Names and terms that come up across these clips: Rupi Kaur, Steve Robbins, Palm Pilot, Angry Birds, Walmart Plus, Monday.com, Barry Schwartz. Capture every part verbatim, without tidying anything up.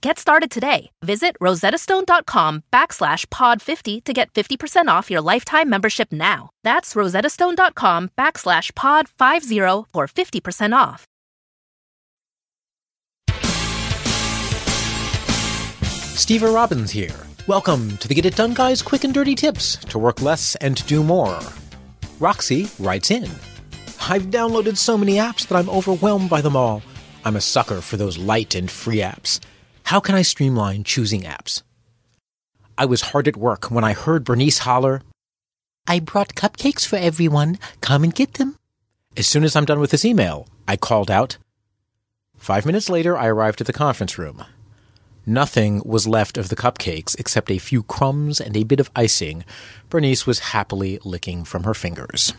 Get started today. Visit rosettastone.com backslash pod50 to get fifty percent off your lifetime membership now. That's rosettastone.com backslash pod50 for fifty percent off. Steve Robbins here. Welcome to the Get It Done Guy's quick and dirty tips to work less and to do more. Roxy writes in, I've downloaded so many apps that I'm overwhelmed by them all. I'm a sucker for those light and free apps. How can I streamline choosing apps? I was hard at work when I heard Bernice holler, I brought cupcakes for everyone. Come and get them. As soon as I'm done with this email, I called out. Five minutes later, I arrived at the conference room. Nothing was left of the cupcakes except a few crumbs and a bit of icing Bernice was happily licking from her fingers.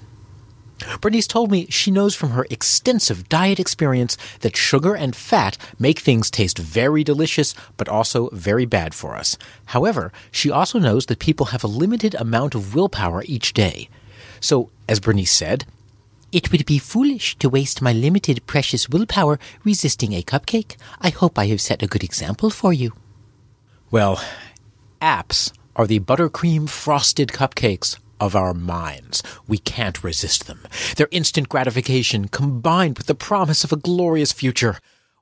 Bernice told me she knows from her extensive diet experience that sugar and fat make things taste very delicious but also very bad for us. However, she also knows that people have a limited amount of willpower each day. So, as Bernice said, it would be foolish to waste my limited precious willpower resisting a cupcake. I hope I have set a good example for you. Well, apps are the buttercream frosted cupcakes of our minds. We can't resist them. Their instant gratification combined with the promise of a glorious future.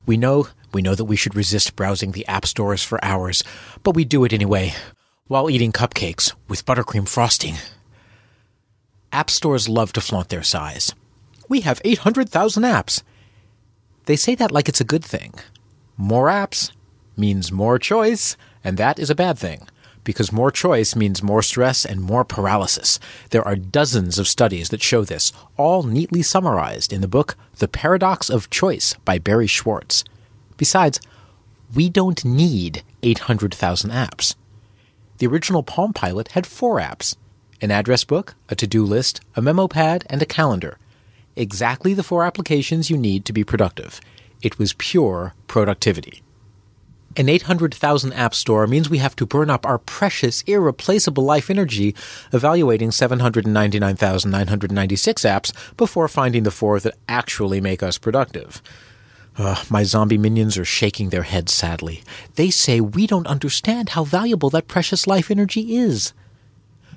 We know, we know that we should resist browsing the app stores for hours, but we do it anyway, while eating cupcakes with buttercream frosting. App stores love to flaunt their size. We have eight hundred thousand apps. They say that like it's a good thing. More apps means more choice, and that is a bad thing. Because more choice means more stress and more paralysis. There are dozens of studies that show this, all neatly summarized in the book The Paradox of Choice by Barry Schwartz. Besides, we don't need eight hundred thousand apps. The original Palm Pilot had four apps, an address book, a to-do list, a memo pad, and a calendar. Exactly the four applications you need to be productive. It was pure productivity. An eight hundred thousand app store means we have to burn up our precious, irreplaceable life energy evaluating seven hundred ninety-nine thousand nine hundred ninety-six apps before finding the four that actually make us productive. Uh, my zombie minions are shaking their heads sadly. They say we don't understand how valuable that precious life energy is.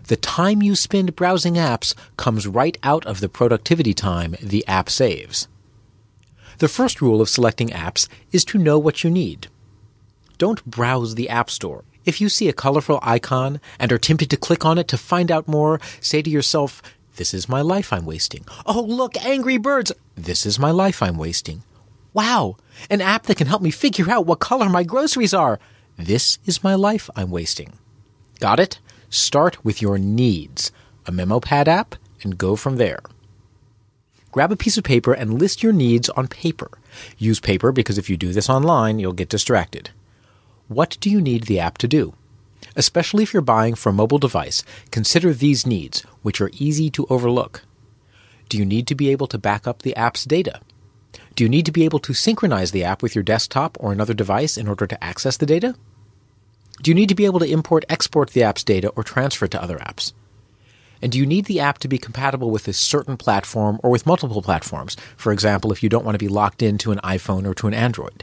The time you spend browsing apps comes right out of the productivity time the app saves. The first rule of selecting apps is to know what you need. Don't browse the App Store. If you see a colorful icon and are tempted to click on it to find out more, say to yourself, this is my life I'm wasting. Oh, look, Angry Birds. This is my life I'm wasting. Wow, an app that can help me figure out what color my groceries are. This is my life I'm wasting. Got it? Start with your needs, a memo pad app, and go from there. Grab a piece of paper and list your needs on paper. Use paper because if you do this online, you'll get distracted. What do you need the app to do? Especially if you're buying for a mobile device, consider these needs, which are easy to overlook. Do you need to be able to back up the app's data? Do you need to be able to synchronize the app with your desktop or another device in order to access the data? Do you need to be able to import/export the app's data or transfer to other apps? And do you need the app to be compatible with a certain platform or with multiple platforms? For example, if you don't want to be locked into an iPhone or to an Android.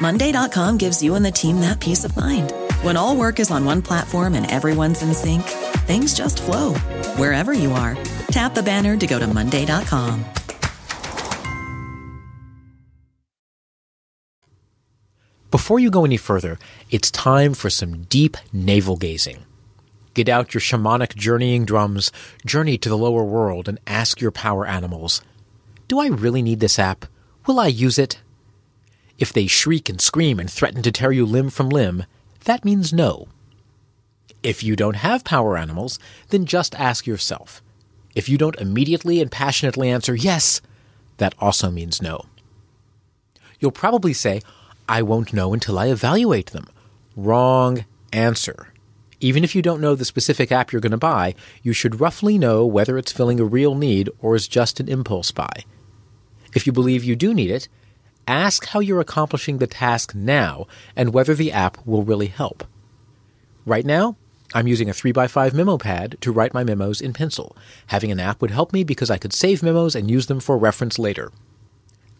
Monday dot com gives you and the team that peace of mind. When all work is on one platform and everyone's in sync, things just flow. Wherever you are, tap the banner to go to Monday dot com. Before you go any further, it's time for some deep navel gazing. Get out your shamanic journeying drums, journey to the lower world, and ask your power animals, do I really need this app? Will I use it? If they shriek and scream and threaten to tear you limb from limb, that means no. If you don't have power animals, then just ask yourself. If you don't immediately and passionately answer yes, that also means no. You'll probably say, I won't know until I evaluate them. Wrong answer. Even if you don't know the specific app you're going to buy, you should roughly know whether it's filling a real need or is just an impulse buy. If you believe you do need it, ask how you're accomplishing the task now and whether the app will really help. Right now, I'm using a three by five memo pad to write my memos in pencil. Having an app would help me because I could save memos and use them for reference later.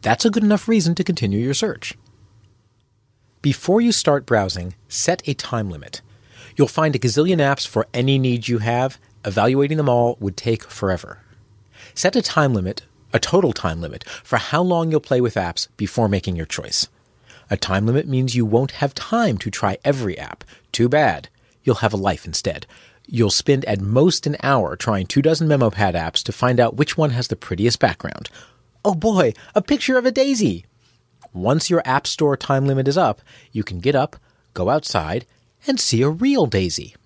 That's a good enough reason to continue your search. Before you start browsing, set a time limit. You'll find a gazillion apps for any need you have. Evaluating them all would take forever. Set a time limit A total time limit for how long you'll play with apps before making your choice. A time limit means you won't have time to try every app. Too bad. You'll have a life instead. You'll spend at most an hour trying two dozen memo pad apps to find out which one has the prettiest background. Oh boy, a picture of a daisy! Once your app store time limit is up, you can get up, go outside, and see a real daisy.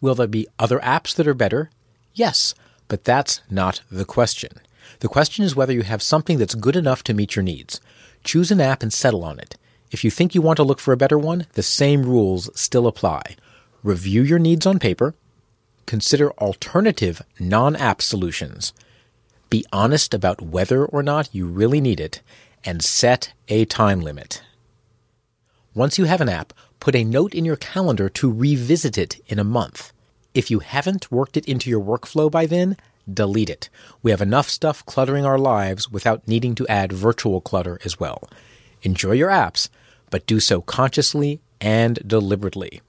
Will there be other apps that are better? Yes, but that's not the question. The question is whether you have something that's good enough to meet your needs. Choose an app and settle on it. If you think you want to look for a better one, the same rules still apply. Review your needs on paper. Consider alternative non-app solutions. Be honest about whether or not you really need it, and set a time limit. Once you have an app, put a note in your calendar to revisit it in a month. If you haven't worked it into your workflow by then, delete it. We have enough stuff cluttering our lives without needing to add virtual clutter as well. Enjoy your apps, but do so consciously and deliberately.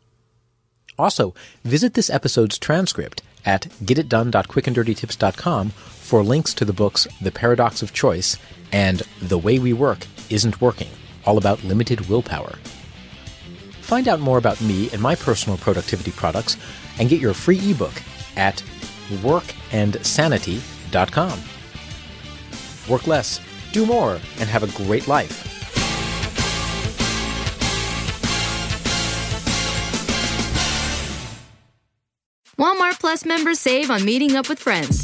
Also, visit this episode's transcript at get it done dot quick and dirty tips dot com for links to the books The Paradox of Choice and The Way We Work Isn't Working, all about limited willpower. Find out more about me and my personal productivity products and get your free ebook at work and sanity dot com. Work less, do more, and have a great life. Walmart Plus members save on meeting up with friends.